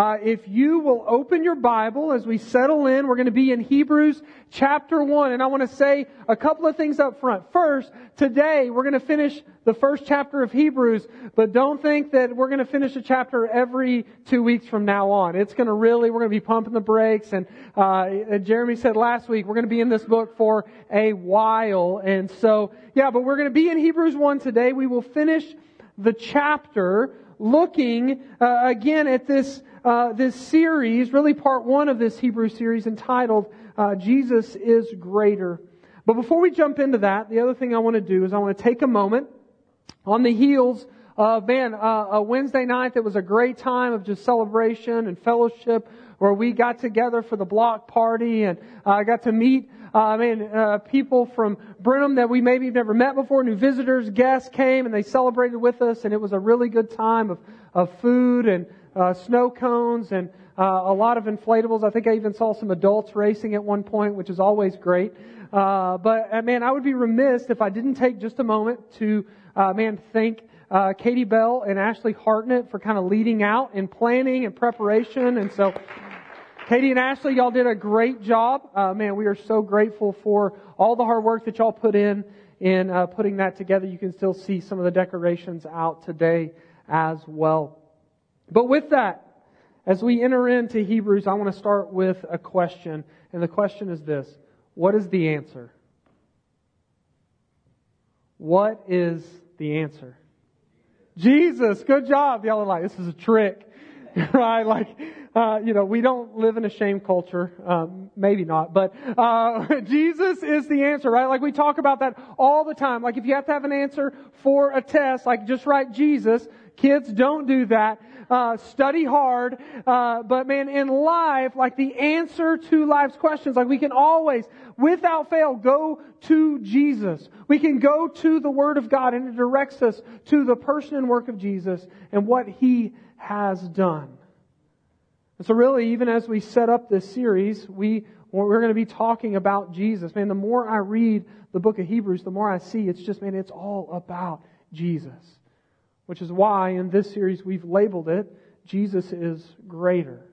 If you will open your Bible as we settle in, we're going to be in Hebrews chapter 1. And I want to say a couple of things up front. First, today we're going to finish the first chapter of Hebrews, but don't think that we're going to finish a chapter every 2 weeks from now on. It's going to really, we're going to be pumping the brakes. And Jeremy said last week, we're going to be in this book for a while. And so, but we're going to be in Hebrews 1 today. We will finish the chapter looking again at this series, really part one of this Hebrew series entitled, Jesus is Greater. But before we jump into that, the other thing I want to do is I want to take a moment on the heels of, a Wednesday night that was a great time of just celebration and fellowship where we got together for the block party and I got to meet people from Brenham that we maybe have never met before, new visitors, guests came and they celebrated with us and it was a really good time of food and snow cones and a lot of inflatables. I think I even saw some adults racing at one point, which is always great. But I would be remiss if I didn't take just a moment to thank Katie Bell and Ashley Hartnett for kind of leading out in planning and preparation. And so Katie and Ashley, y'all did a great job. We are so grateful for all the hard work that y'all put in putting that together. You can still see some of the decorations out today as well. But with that, as we enter into Hebrews, I want to start with a question. And the question is this: what is the answer? What is the answer? Jesus, good job. Y'all are like, this is a trick. Right? Like, we don't live in a shame culture. Maybe not, but Jesus is the answer, right? Like we talk about that all the time. Like if you have to have an answer for a test, like just write Jesus. Kids, don't do that. Study hard. But in life, like the answer to life's questions, like we can always, without fail, go to Jesus. We can go to the Word of God and it directs us to the person and work of Jesus and what He has done. And so really, even as we set up this series, we're going to be talking about Jesus. The more I read the book of Hebrews, the more I see it's just, it's all about Jesus. Which is why in this series we've labeled it, Jesus is Greater.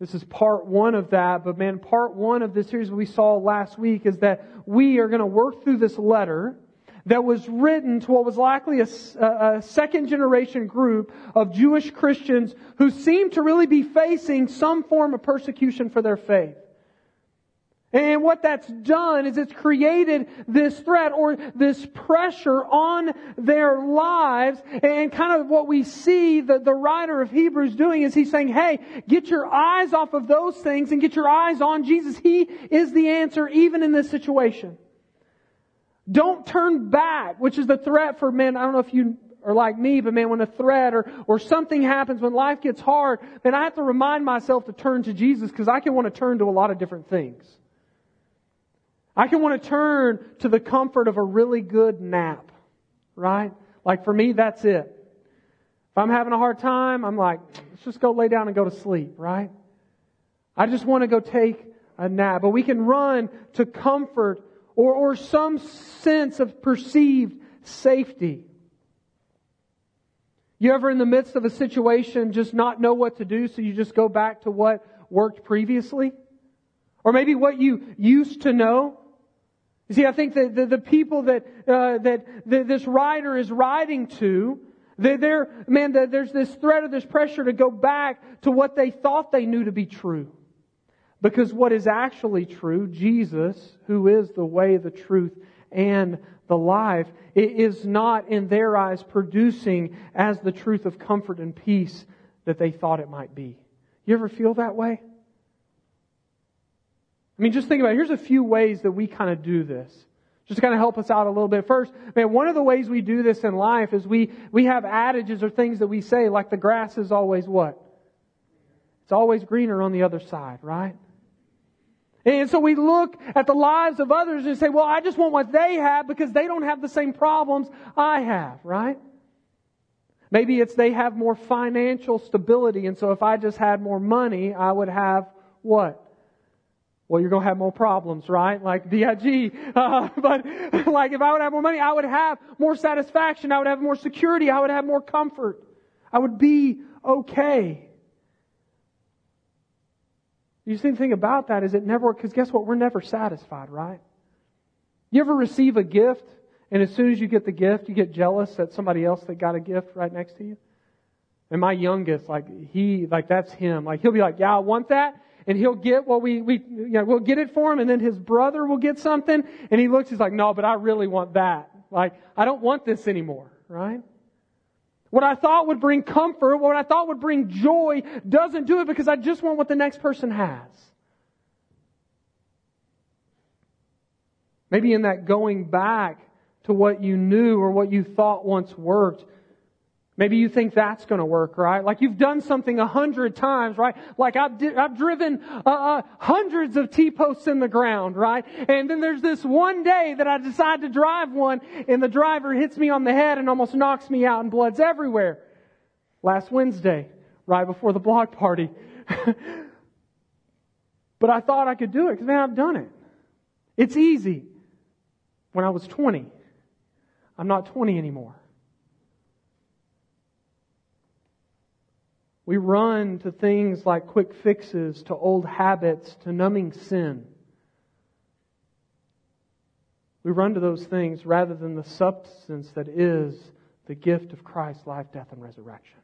This is part one of that, but part one of this series we saw last week is that we are going to work through this letter that was written to what was likely a second generation group of Jewish Christians who seemed to really be facing some form of persecution for their faith. And what that's done is it's created this threat or this pressure on their lives. And kind of what we see the writer of Hebrews doing is he's saying, hey, get your eyes off of those things and get your eyes on Jesus. He is the answer even in this situation. Don't turn back, which is the threat for men. I don't know if you are like me, but when a threat or something happens, when life gets hard, I have to remind myself to turn to Jesus because I can want to turn to a lot of different things. I can want to turn to the comfort of a really good nap, right? Like for me, that's it. If I'm having a hard time, I'm like, let's just go lay down and go to sleep, right? I just want to go take a nap. But we can run to comfort or some sense of perceived safety. You ever in the midst of a situation just not know what to do, so you just go back to what worked previously? Or maybe what you used to know? You see, I think that the people that this writer is writing to, there's this threat or this pressure to go back to what they thought they knew to be true. Because what is actually true, Jesus, who is the way, the truth, and the life, it is not in their eyes producing as the truth of comfort and peace that they thought it might be. You ever feel that way? Just think about it. Here's a few ways that we kind of do this. Just to kind of help us out a little bit. First, one of the ways we do this in life is we have adages or things that we say, like the grass is always what? It's always greener on the other side, right? And so we look at the lives of others and say, well, I just want what they have because they don't have the same problems I have, right? Maybe it's they have more financial stability, and so if I just had more money, I would have what? Well, you're going to have more problems, right? Like B.I.G. But if I would have more money, I would have more satisfaction. I would have more security. I would have more comfort. I would be okay. The interesting thing about that is it never, because guess what? We're never satisfied, right? You ever receive a gift, and as soon as you get the gift, you get jealous that somebody else that got a gift right next to you? And my youngest, that's him. Like, he'll be like, yeah, I want that. And he'll get what we'll get it for him. And then his brother will get something. And he's like, no, but I really want that. Like, I don't want this anymore, right? What I thought would bring comfort, what I thought would bring joy, doesn't do it because I just want what the next person has. Maybe in that going back to what you knew or what you thought once worked, maybe you think that's going to work, right? Like you've done something 100 times, right? Like I've driven hundreds of T-posts in the ground, right? And then there's this one day that I decide to drive one, and the driver hits me on the head and almost knocks me out, and blood's everywhere. Last Wednesday, right before the blog party. But I thought I could do it because, man, I've done it. It's easy. When I was 20, I'm not 20 anymore. We run to things like quick fixes, to old habits, to numbing sin. We run to those things rather than the substance that is the gift of Christ's life, death, and resurrection.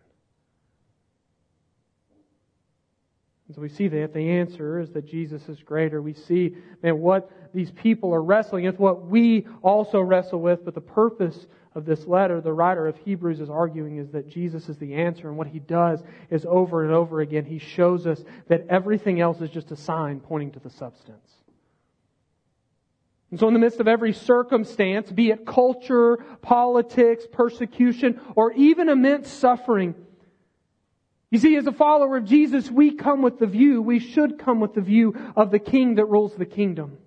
And so we see that the answer is that Jesus is greater. We see, man, what these people are wrestling with, what we also wrestle with, but the purpose of this letter, the writer of Hebrews is arguing, is that Jesus is the answer, and what he does is over and over again, he shows us that everything else is just a sign pointing to the substance. And so in the midst of every circumstance, be it culture, politics, persecution, or even immense suffering, you see, as a follower of Jesus, we should come with the view of the King that rules the kingdom.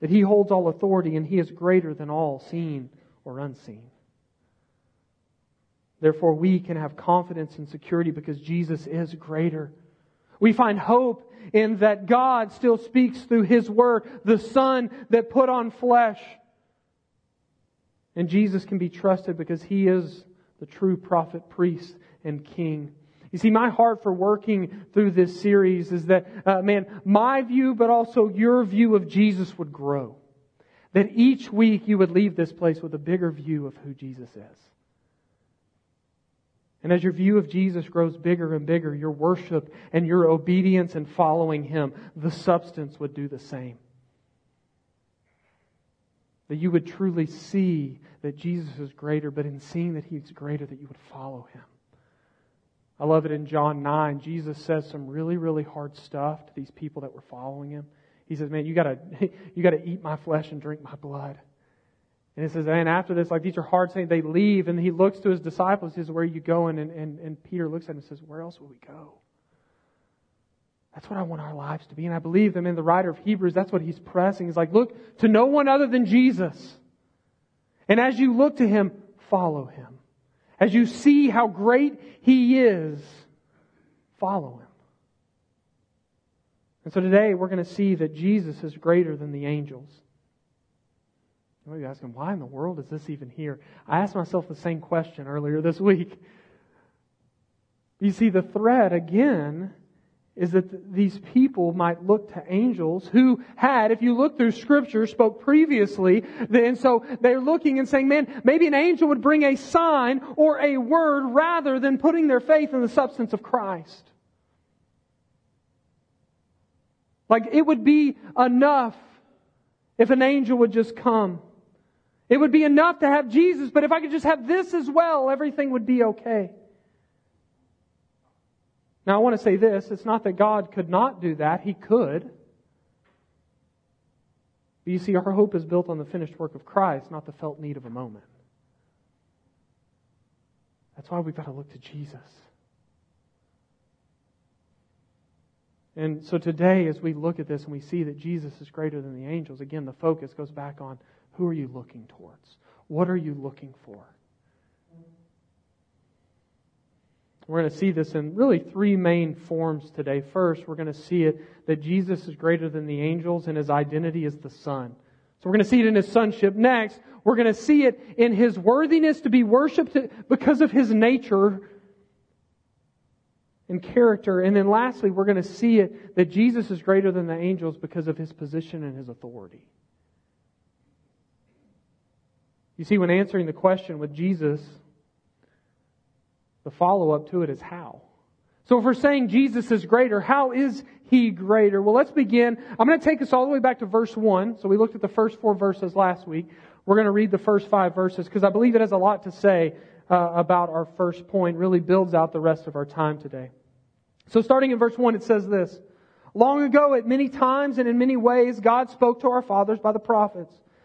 That He holds all authority and He is greater than all, seen or unseen. Therefore, we can have confidence and security because Jesus is greater. We find hope in that God still speaks through His Word, the Son that put on flesh. And Jesus can be trusted because He is the true prophet, priest, and King. You see, my heart for working through this series is that, my view, but also your view of Jesus would grow. That each week you would leave this place with a bigger view of who Jesus is. And as your view of Jesus grows bigger and bigger, your worship and your obedience and following Him, the substance would do the same. That you would truly see that Jesus is greater, but in seeing that He's greater, that you would follow Him. I love it in John 9. Jesus says some really, really hard stuff to these people that were following Him. He says, man, you gotta eat my flesh and drink my blood. And it says, man, after this, these are hard things. They leave, and He looks to His disciples, He says, where are you going? And Peter looks at Him and says, where else will we go? That's what I want our lives to be. And I believe the writer of Hebrews, that's what he's pressing. He's like, look to no one other than Jesus. And as you look to Him, follow Him. As you see how great He is, follow Him. And so today we're going to see that Jesus is greater than the angels. You might be asking, why in the world is this even here? I asked myself the same question earlier this week. You see, the thread again is that these people might look to angels who had, if you look through Scripture, spoke previously. And so they're looking and saying, man, maybe an angel would bring a sign or a word rather than putting their faith in the substance of Christ. Like, it would be enough if an angel would just come. It would be enough to have Jesus, but if I could just have this as well, everything would be okay. Now, I want to say this. It's not that God could not do that. He could. But you see, our hope is built on the finished work of Christ, not the felt need of a moment. That's why we've got to look to Jesus. And so today, as we look at this and we see that Jesus is greater than the angels, again, the focus goes back on who are you looking towards? What are you looking for? We're going to see this in really three main forms today. First, we're going to see it that Jesus is greater than the angels and His identity is the Son. So we're going to see it in His sonship. Next, we're going to see it in His worthiness to be worshipped because of His nature and character. And then lastly, we're going to see it that Jesus is greater than the angels because of his position and his authority. You see, when answering the question with Jesus, the follow-up to it is how. So if we're saying Jesus is greater, how is he greater? Well, let's begin. I'm going to take us all the way back to verse 1. So we looked at the first 4 verses last week. We're going to read the first 5 verses because I believe it has a lot to say about our first point. Really builds out the rest of our time today. So starting in verse 1, it says this. Long ago, at many times and in many ways, God spoke to our fathers by the prophets.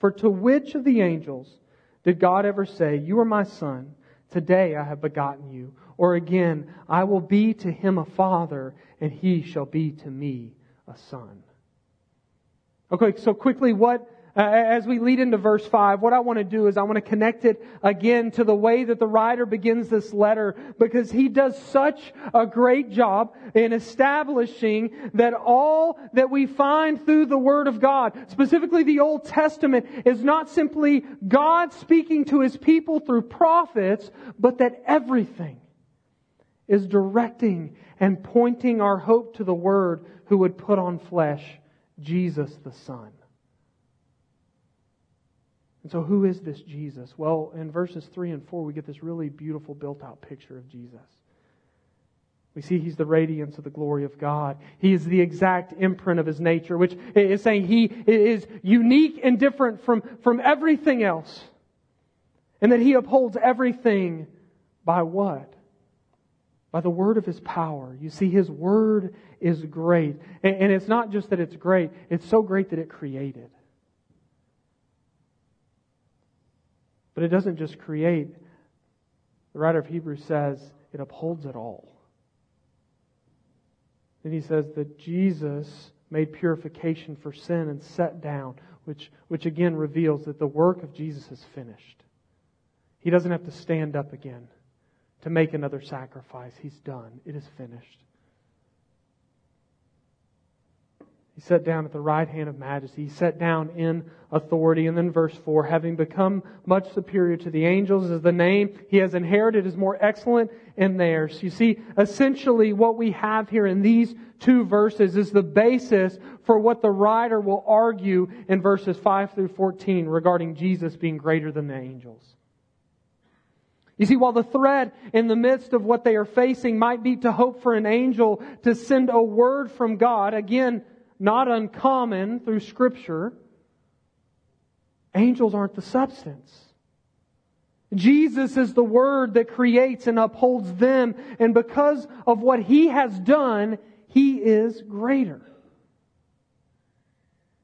For to which of the angels did God ever say, You are my Son, today I have begotten you? Or again, I will be to him a father, and he shall be to me a son. Okay, so quickly, as we lead into verse 5, what I want to do is I want to connect it again to the way that the writer begins this letter, because he does such a great job in establishing that all that we find through the Word of God, specifically the Old Testament, is not simply God speaking to His people through prophets, but that everything is directing and pointing our hope to the Word who would put on flesh, Jesus the Son. And so who is this Jesus? Well, in verses 3 and 4, we get this really beautiful built-out picture of Jesus. We see He's the radiance of the glory of God. He is the exact imprint of His nature, which is saying He is unique and different from everything else. And that He upholds everything by what? By the word of His power. You see, His word is great. And it's not just that it's great. It's so great that it created. But it doesn't just create. The writer of Hebrews says it upholds it all. Then he says that Jesus made purification for sin and sat down, which again reveals that the work of Jesus is finished. He doesn't have to stand up again to make another sacrifice. He's done. It is finished. He sat down at the right hand of majesty. He sat down in authority. And then verse 4, having become much superior to the angels as the name He has inherited is more excellent in theirs. You see, essentially what we have here in these 2 verses is the basis for what the writer will argue in verses 5 through 14 regarding Jesus being greater than the angels. You see, while the thread in the midst of what they are facing might be to hope for an angel to send a word from God, again, not uncommon through Scripture, angels aren't the substance. Jesus is the Word that creates and upholds them, and because of what He has done, He is greater.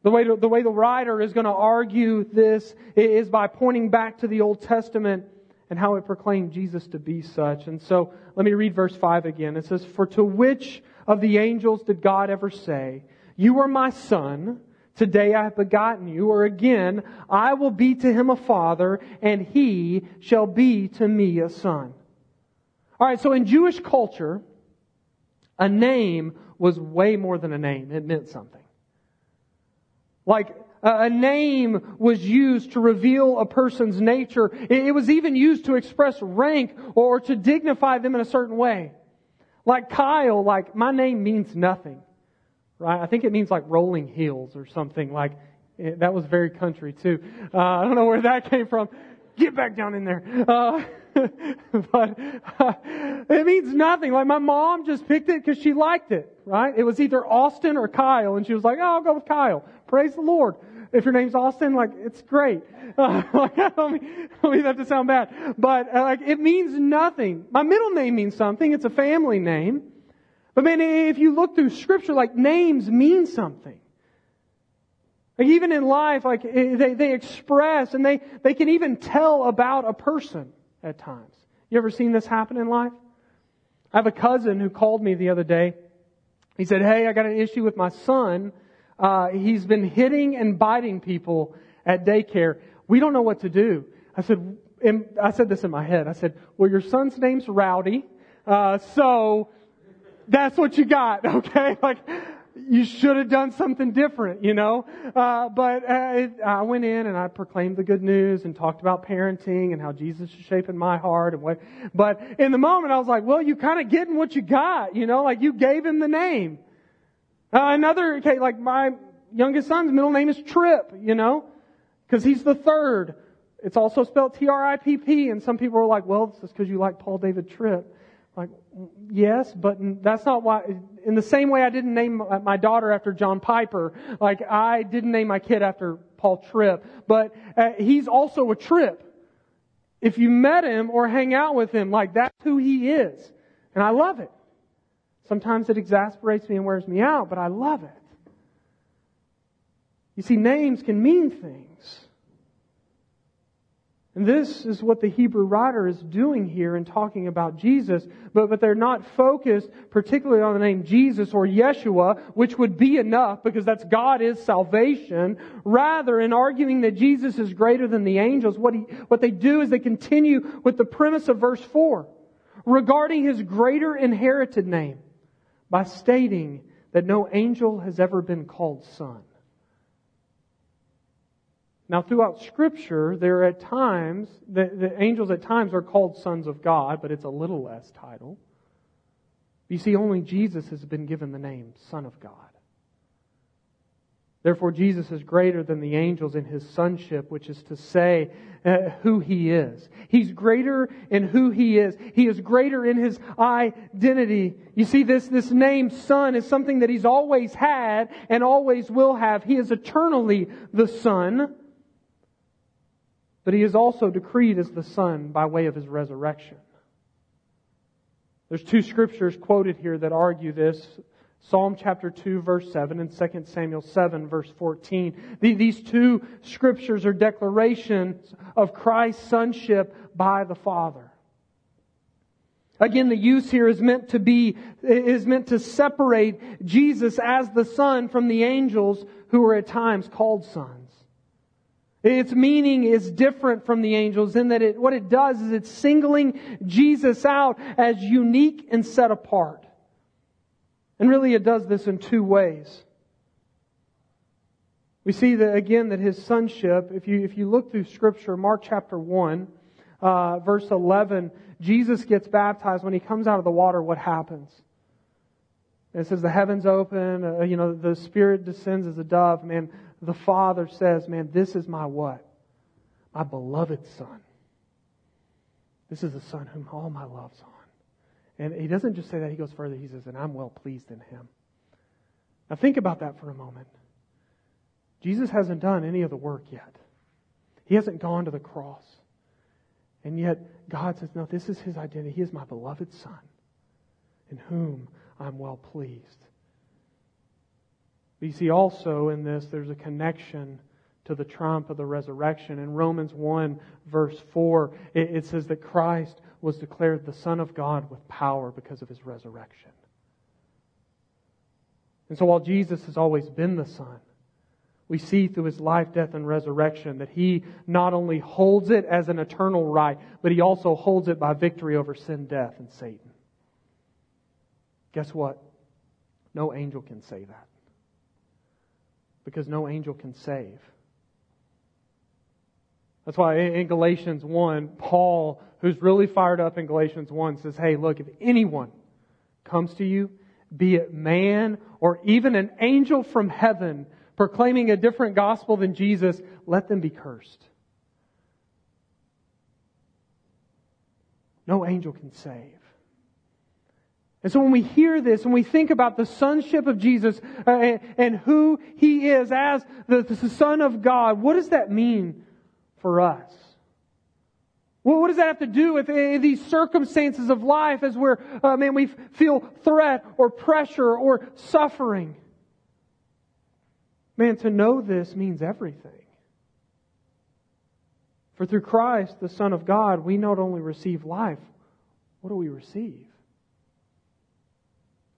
The way the writer is going to argue this is by pointing back to the Old Testament and how it proclaimed Jesus to be such. And so, let me read verse 5 again. It says, For to which of the angels did God ever say, You are my son, today I have begotten you. Or again, I will be to him a father, and he shall be to me a son. Alright, so in Jewish culture, a name was way more than a name. It meant something. Like, a name was used to reveal a person's nature. It was even used to express rank or to dignify them in a certain way. Like Kyle, like, my name means nothing. Right? I think it means like rolling hills or something. Like that was very country too. I don't know where that came from. Get back down in there. But it means nothing. Like my mom just picked it because she liked it. Right? It was either Austin or Kyle, and she was like, "Oh, I'll go with Kyle." Praise the Lord. If your name's Austin, like it's great. I don't mean that to sound bad, but like it means nothing. My middle name means something. It's a family name. But man, if you look through Scripture, like names mean something. Like even in life, like they express and they can even tell about a person at times. You ever seen this happen in life? I have a cousin who called me the other day. He said, hey, I got an issue with my son. He's been hitting and biting people at daycare. We don't know what to do. I said this in my head. I said, well, your son's name's Rowdy. So that's what you got. Okay. Like, you should have done something different, you know. I went in and I proclaimed the good news and talked about parenting and how Jesus is shaping my heart and what. But in the moment, I was like, well, you kind of getting what you got, you know. Like, you gave him the name. My youngest son's middle name is Tripp, you know, because he's the third. It's also spelled Tripp, and some people are like, well, it's just because you like Paul David Tripp. Like, yes, but that's not why. In the same way I didn't name my daughter after John Piper, like, I didn't name my kid after Paul Tripp, but he's also a Tripp. If you met him or hang out with him, like, that's who he is. And I love it. Sometimes it exasperates me and wears me out, but I love it. You see, names can mean things. And this is what the Hebrew writer is doing here in talking about Jesus. But they're not focused particularly on the name Jesus or Yeshua, which would be enough because that's God is salvation. Rather, in arguing that Jesus is greater than the angels, what they do is they continue with the premise of verse 4 regarding His greater inherited name by stating that no angel has ever been called son. Now, throughout Scripture, there are at times, the angels at times are called sons of God, but it's a little less title. You see, only Jesus has been given the name Son of God. Therefore, Jesus is greater than the angels in His sonship, which is to say who He is. He's greater in who He is. He is greater in His identity. You see, this name Son is something that He's always had and always will have. He is eternally the Son. But He is also decreed as the Son by way of His resurrection. There's two scriptures quoted here that argue this. Psalm chapter 2 verse 7 and 2 Samuel 7 verse 14. These two scriptures are declarations of Christ's sonship by the Father. Again, the use here is meant to separate Jesus as the Son from the angels who are at times called sons. Its meaning is different from the angels in that what it does is it's singling Jesus out as unique and set apart. And really it does this in two ways. We see that again that His sonship, if you look through Scripture, Mark chapter 1, verse 11, Jesus gets baptized. When He comes out of the water, what happens? It says the heavens open, the Spirit descends as a dove. Man, the Father says, man, this is my what? My beloved Son. This is the Son whom all my love's on. And He doesn't just say that, He goes further. He says, and I'm well pleased in Him. Now think about that for a moment. Jesus hasn't done any of the work yet. He hasn't gone to the cross. And yet God says, no, this is His identity. He is my beloved Son in whom I'm well pleased. But you see also in this, there's a connection to the triumph of the resurrection. In Romans 1 verse 4, it says that Christ was declared the Son of God with power because of His resurrection. And so while Jesus has always been the Son, we see through His life, death, and resurrection that He not only holds it as an eternal right, but He also holds it by victory over sin, death, and Satan. Guess what? No angel can say that. Because no angel can save. That's why in Galatians 1, Paul, who's really fired up in Galatians 1, says, hey, look, if anyone comes to you, be it man or even an angel from heaven proclaiming a different gospel than Jesus, let them be cursed. No angel can save. And so when we hear this, when we think about the sonship of Jesus and who He is as the Son of God, what does that mean for us? Well, what does that have to do with these circumstances of life as we feel threat or pressure or suffering? Man, to know this means everything. For through Christ, the Son of God, we not only receive life, what do we receive?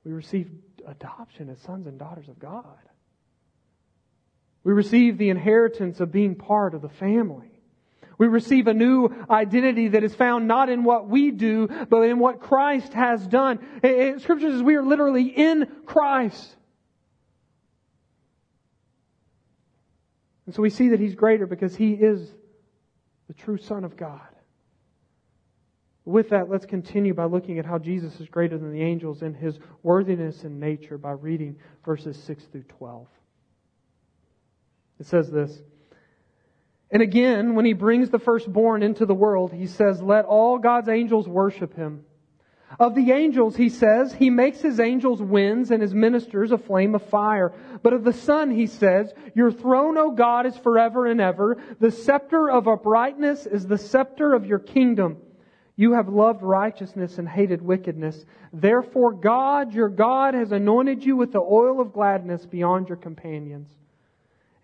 We receive adoption as sons and daughters of God. We receive the inheritance of being part of the family. We receive a new identity that is found not in what we do, but in what Christ has done. In Scripture says we are literally in Christ. And so we see that He's greater because He is the true Son of God. With that, let's continue by looking at how Jesus is greater than the angels in His worthiness and nature by reading verses 6 through 12. It says this, "And again, when He brings the firstborn into the world, He says, 'Let all God's angels worship Him.' Of the angels, He says, 'He makes His angels winds and His ministers a flame of fire.' But of the Son, He says, 'Your throne, O God, is forever and ever. The scepter of uprightness is the scepter of Your kingdom. You have loved righteousness and hated wickedness. Therefore God, your God, has anointed you with the oil of gladness beyond your companions.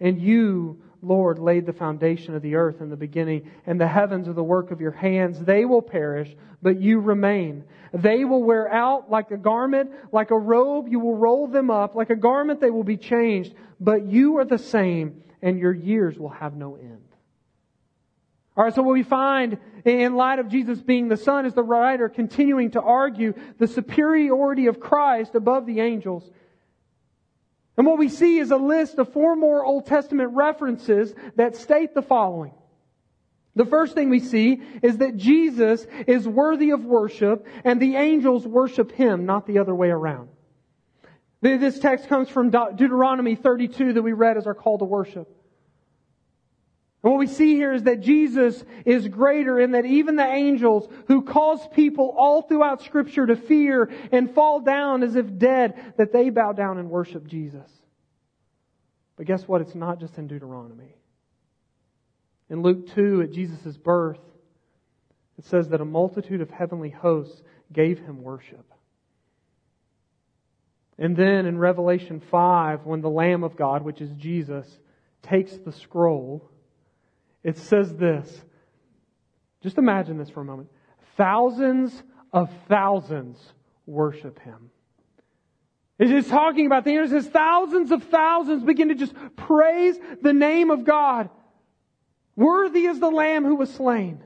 And you, Lord, laid the foundation of the earth in the beginning, and the heavens are the work of your hands. They will perish, but you remain. They will wear out like a garment, like a robe you will roll them up. Like a garment they will be changed, but you are the same, and your years will have no end.'" All right, so what we find in light of Jesus being the Son is the writer continuing to argue the superiority of Christ above the angels. And what we see is a list of four more Old Testament references that state the following. The first thing we see is that Jesus is worthy of worship and the angels worship Him, not the other way around. This text comes from Deuteronomy 32 that we read as our call to worship. And what we see here is that Jesus is greater and that even the angels who cause people all throughout Scripture to fear and fall down as if dead, that they bow down and worship Jesus. But guess what? It's not just in Deuteronomy. In Luke 2, at Jesus' birth, it says that a multitude of heavenly hosts gave Him worship. And then in Revelation 5, when the Lamb of God, which is Jesus, takes the scroll, it says this. Just imagine this for a moment. Thousands of thousands worship Him. It's just talking about the angels. Thousands of thousands begin to just praise the name of God. Worthy is the Lamb who was slain.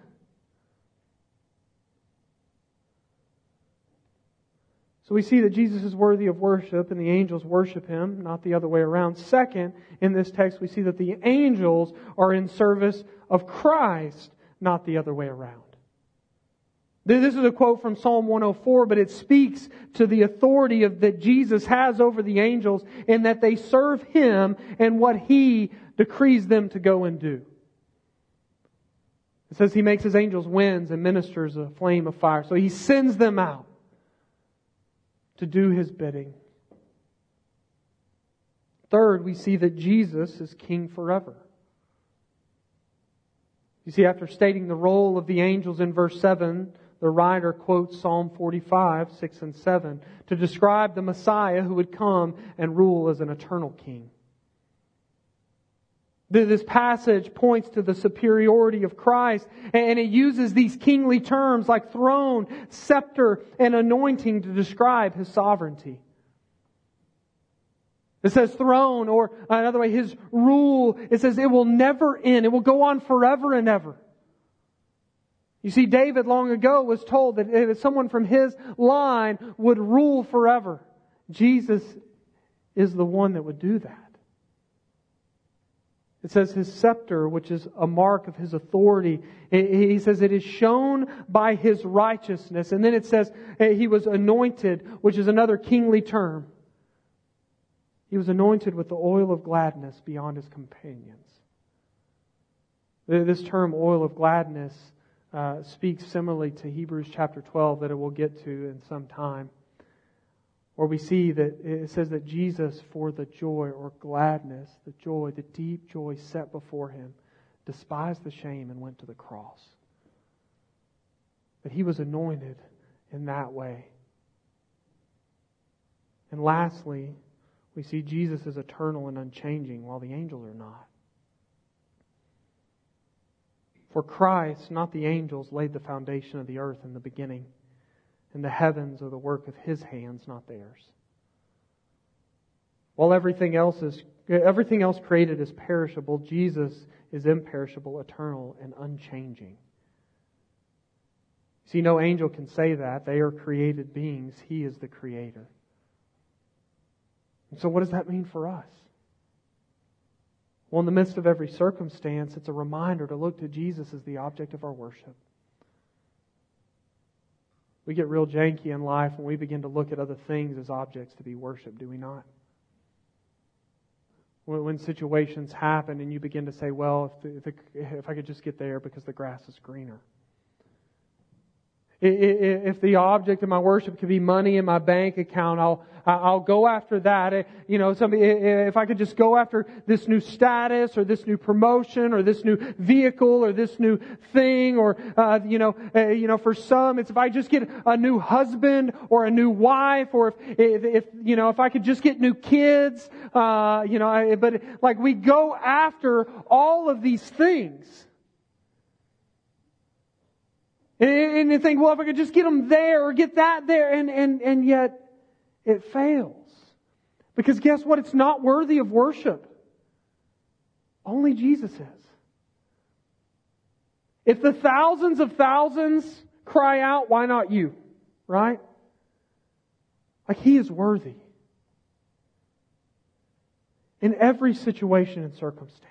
So we see that Jesus is worthy of worship and the angels worship Him, not the other way around. Second, in this text we see that the angels are in service of Christ, not the other way around. This is a quote from Psalm 104, but it speaks to the authority that Jesus has over the angels and that they serve Him and what He decrees them to go and do. It says He makes His angels winds and ministers a flame of fire. So He sends them out to do His bidding. Third, we see that Jesus is King forever. You see, after stating the role of the angels in verse 7, the writer quotes Psalm 45, 6 and 7, to describe the Messiah who would come and rule as an eternal King. This passage points to the superiority of Christ, and it uses these kingly terms like throne, scepter, and anointing to describe His sovereignty. It says throne, or another way, His rule. It says it will never end. It will go on forever and ever. You see, David long ago was told that if someone from his line would rule forever, Jesus is the one that would do that. It says His scepter, which is a mark of His authority. He says it is shown by His righteousness. And then it says He was anointed, which is another kingly term. He was anointed with the oil of gladness beyond His companions. This term, oil of gladness, speaks similarly to Hebrews chapter 12 that it will get to in some time. Or we see that it says that Jesus, for the joy or gladness, the joy, the deep joy set before Him, despised the shame and went to the cross. That He was anointed in that way. And lastly, we see Jesus is eternal and unchanging while the angels are not. For Christ, not the angels, laid the foundation of the earth in the beginning. And the heavens are the work of His hands, not theirs. While everything else created is perishable, Jesus is imperishable, eternal, and unchanging. See, no angel can say that. They are created beings. He is the Creator. And so what does that mean for us? Well, in the midst of every circumstance, it's a reminder to look to Jesus as the object of our worship. We get real janky in life when we begin to look at other things as objects to be worshipped, do we not? When situations happen and you begin to say, well, if I could just get there because the grass is greener. If the object of my worship could be money in my bank account, I'll go after that. You know, if I could just go after this new status or this new promotion or this new vehicle or this new thing, or for some it's if I just get a new husband or a new wife, or if I could just get new kids, But like we go after all of these things. And you think, well, if I could just get them there or get that there, and yet it fails. Because guess what? It's not worthy of worship. Only Jesus is. If the thousands of thousands cry out, why not you? Right? Like He is worthy. In every situation and circumstance.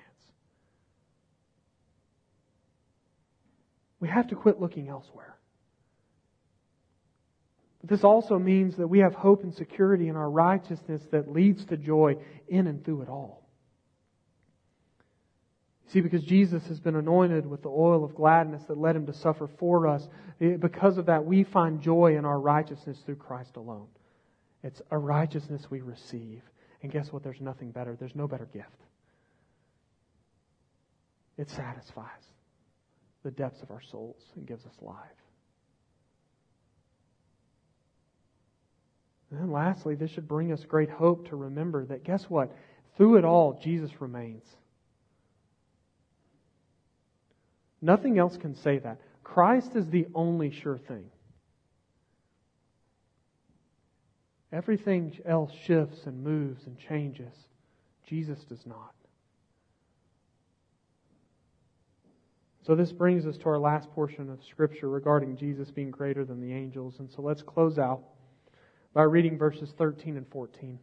We have to quit looking elsewhere. But this also means that we have hope and security in our righteousness that leads to joy in and through it all. See, because Jesus has been anointed with the oil of gladness that led Him to suffer for us, because of that we find joy in our righteousness through Christ alone. It's a righteousness we receive. And guess what? There's nothing better. There's no better gift. It satisfies the depths of our souls and gives us life. And then lastly, this should bring us great hope to remember that, guess what? Through it all, Jesus remains. Nothing else can say that. Christ is the only sure thing. Everything else shifts and moves and changes. Jesus does not. So this brings us to our last portion of Scripture regarding Jesus being greater than the angels. And so let's close out by reading verses 13 and 14.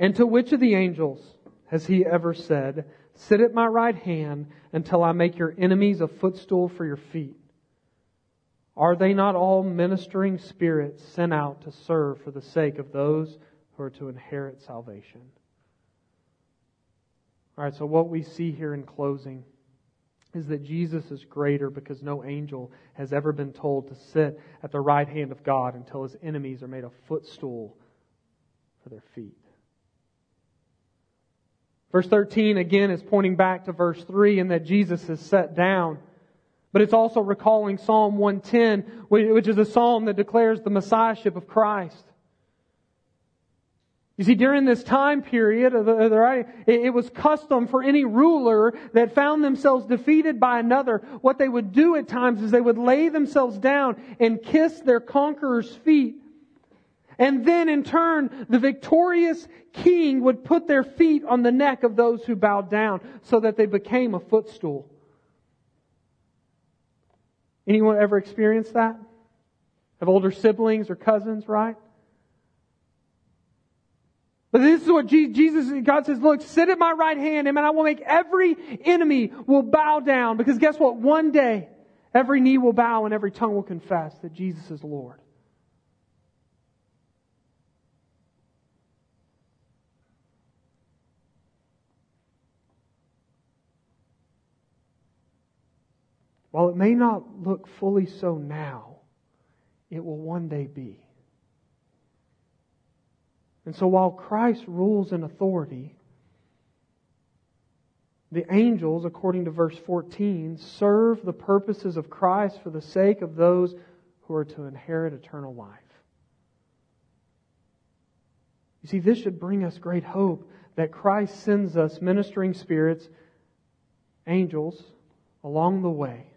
And to which of the angels has He ever said, "Sit at my right hand until I make your enemies a footstool for your feet"? Are they not all ministering spirits sent out to serve for the sake of those who are to inherit salvation? All right, so what we see here in closing is that Jesus is greater because no angel has ever been told to sit at the right hand of God until His enemies are made a footstool for their feet. Verse 13 again is pointing back to verse 3 in that Jesus is set down. But it's also recalling Psalm 110, which is a psalm that declares the Messiahship of Christ. You see, during this time period, it was custom for any ruler that found themselves defeated by another, what they would do at times is they would lay themselves down and kiss their conqueror's feet. And then in turn, the victorious king would put their feet on the neck of those who bowed down so that they became a footstool. Anyone ever experienced that? Have older siblings or cousins, right? But this is what Jesus, God says, look, sit at my right hand, and I will make every enemy will bow down. Because guess what? One day, every knee will bow and every tongue will confess that Jesus is Lord. While it may not look fully so now, it will one day be. And so while Christ rules in authority, the angels, according to verse 14, serve the purposes of Christ for the sake of those who are to inherit eternal life. You see, this should bring us great hope that Christ sends us ministering spirits, angels, along the way.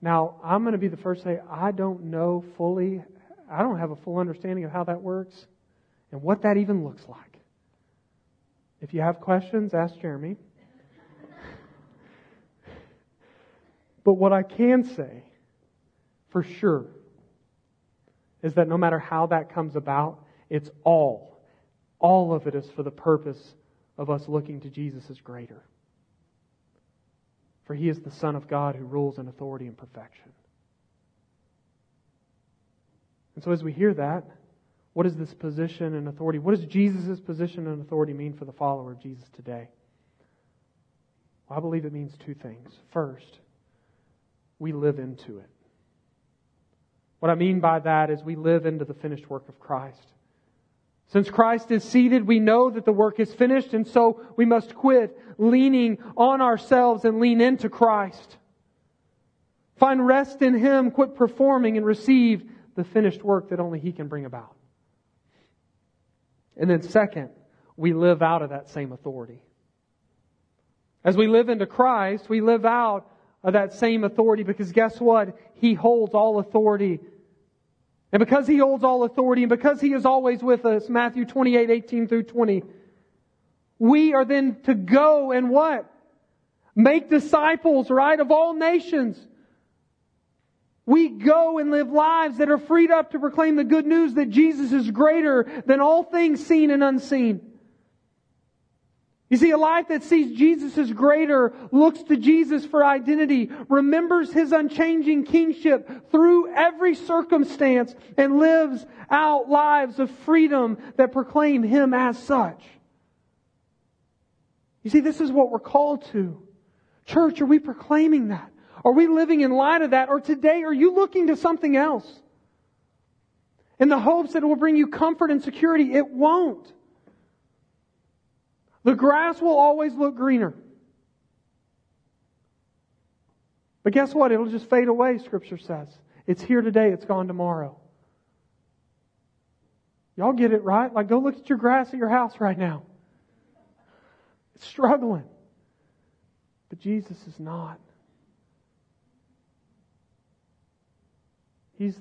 Now, I'm going to be the first to say, I don't have a full understanding of how that works and what that even looks like. If you have questions, ask Jeremy. But what I can say for sure is that no matter how that comes about, it's all of it is for the purpose of us looking to Jesus as greater. For He is the Son of God who rules in authority and perfection. And so as we hear that, what is this position and authority? What does Jesus' position and authority mean for the follower of Jesus today? Well, I believe it means two things. First, we live into it. What I mean by that is we live into the finished work of Christ. Since Christ is seated, we know that the work is finished, and so we must quit leaning on ourselves and lean into Christ. Find rest in Him, quit performing, and receive the finished work that only He can bring about. And then second, we live out of that same authority. As we live into Christ, we live out of that same authority because guess what? He holds all authority. And because He holds all authority and because He is always with us, Matthew 28:18-20, we are then to go and what? Make disciples, right? Of all nations. We go and live lives that are freed up to proclaim the good news that Jesus is greater than all things seen and unseen. You see, a life that sees Jesus as greater, looks to Jesus for identity, remembers His unchanging kingship through every circumstance, and lives out lives of freedom that proclaim Him as such. You see, this is what we're called to. Church, are we proclaiming that? Are we living in light of that? Or today, are you looking to something else? In the hopes that it will bring you comfort and security, it won't. The grass will always look greener. But guess what? It'll just fade away, Scripture says. It's here today, it's gone tomorrow. Y'all get it, right? Like, go look at your grass at your house right now. It's struggling. But Jesus is not. He's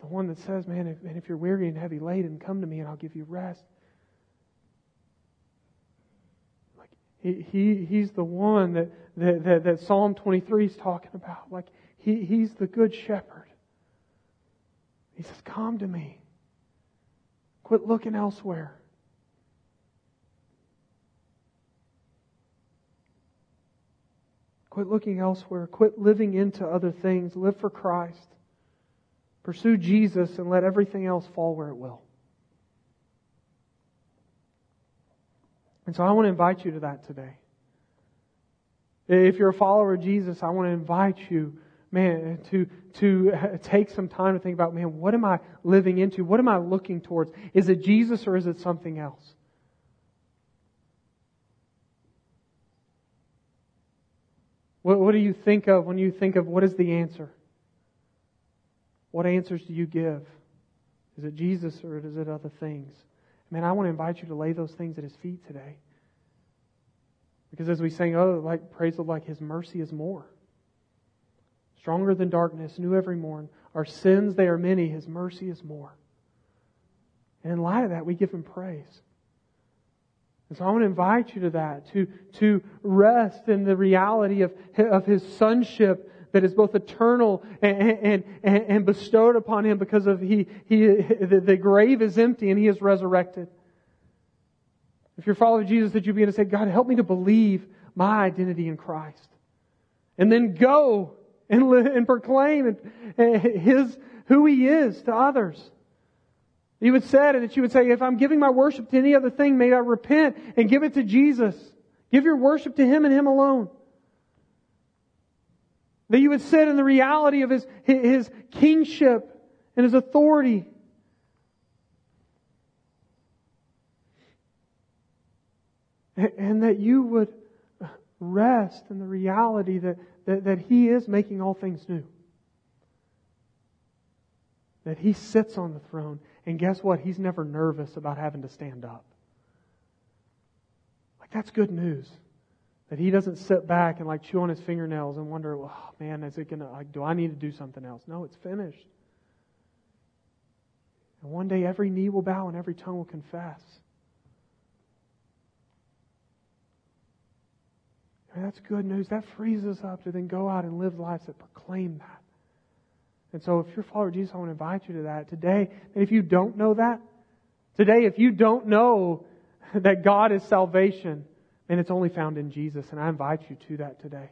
the one that says, man, if you're weary and heavy laden, come to me and I'll give you rest. Like He's the one that Psalm 23 is talking about. Like He's the good shepherd. He says, come to me. Quit looking elsewhere. Quit looking elsewhere. Quit living into other things. Live for Christ. Pursue Jesus and let everything else fall where it will. And so I want to invite you to that today. If you're a follower of Jesus, I want to invite you, man, to take some time to think about, man, what am I living into? What am I looking towards? Is it Jesus or is it something else? What do you think of when you think of what is the answer? What answers do you give? Is it Jesus or is it other things? Man, I want to invite you to lay those things at His feet today. Because as we sang, oh, like praise the Lord, like His mercy is more. Stronger than darkness, new every morn. Our sins, they are many. His mercy is more. And in light of that, we give Him praise. And so I want to invite you to that, to rest in the reality of His sonship that is both eternal and bestowed upon Him because of the grave is empty and He is resurrected. If you're following Jesus, that you begin to say, God, help me to believe my identity in Christ. And then go and live and proclaim who He is to others. You would say it, that you would say, if I'm giving my worship to any other thing, may I repent and give it to Jesus. Give your worship to Him and Him alone. That you would sit in the reality of His kingship and His authority. And that you would rest in the reality that He is making all things new. That He sits on the throne. And guess what? He's never nervous about having to stand up. Like, that's good news. That He doesn't sit back and like chew on His fingernails and wonder, oh man, is it gonna? Like, do I need to do something else? No, it's finished. And one day every knee will bow and every tongue will confess. And that's good news. That frees us up to then go out and live lives that proclaim that. And so if you're a follower of Jesus, I want to invite you to that today. And if you don't know that, today, if you don't know that God is salvation, then it's only found in Jesus. And I invite you to that today.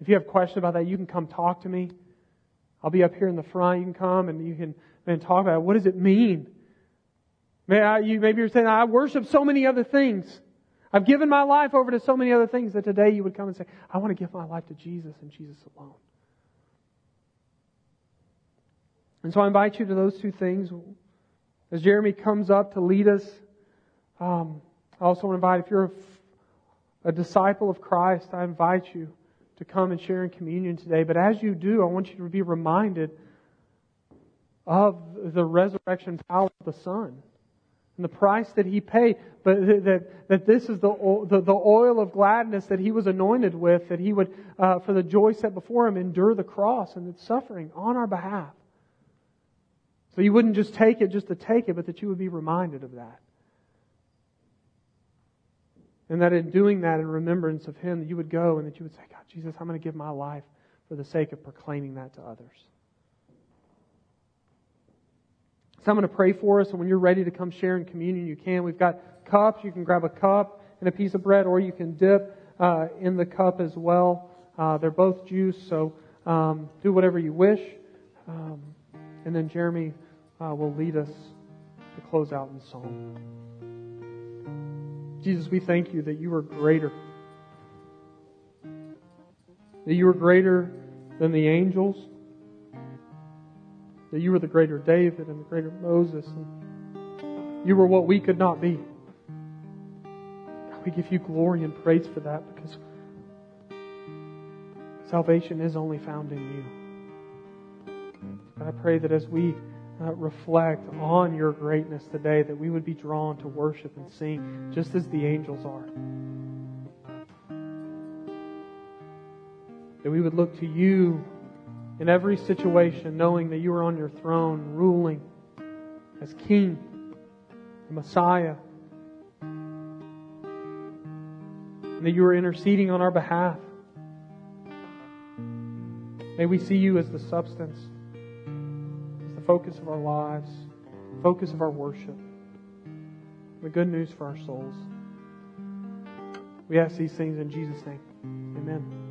If you have questions about that, you can come talk to me. I'll be up here in the front. You can come and you can talk about it. What does it mean? Maybe you're saying, I worship so many other things. I've given my life over to so many other things, that today you would come and say, I want to give my life to Jesus and Jesus alone. And so I invite you to those two things. As Jeremy comes up to lead us, I also want to invite, if you're a disciple of Christ, I invite you to come and share in communion today. But as you do, I want you to be reminded of the resurrection power of the Son and the price that He paid, but that this is the oil of gladness that He was anointed with, that He would, for the joy set before Him, endure the cross and its suffering on our behalf. So you wouldn't just take it just to take it, but that you would be reminded of that. And that in doing that, in remembrance of Him, that you would go and that you would say, God, Jesus, I'm going to give my life for the sake of proclaiming that to others. So I'm going to pray for us, and when you're ready to come share in communion, you can. We've got cups. You can grab a cup and a piece of bread, or you can dip in the cup as well. They're both juice, so do whatever you wish. And then Jeremy will lead us to close out in song. Jesus, we thank You that You are greater. That You are greater than the angels. That You were the greater David and the greater Moses. And You were what we could not be. God, we give You glory and praise for that, because salvation is only found in You. God, I pray that as we reflect on Your greatness today, that we would be drawn to worship and sing just as the angels are. That we would look to You in every situation, knowing that You are on Your throne, ruling as King and Messiah. And that You are interceding on our behalf. May we see You as the substance, as the focus of our lives, the focus of our worship, the good news for our souls. We ask these things in Jesus' name. Amen.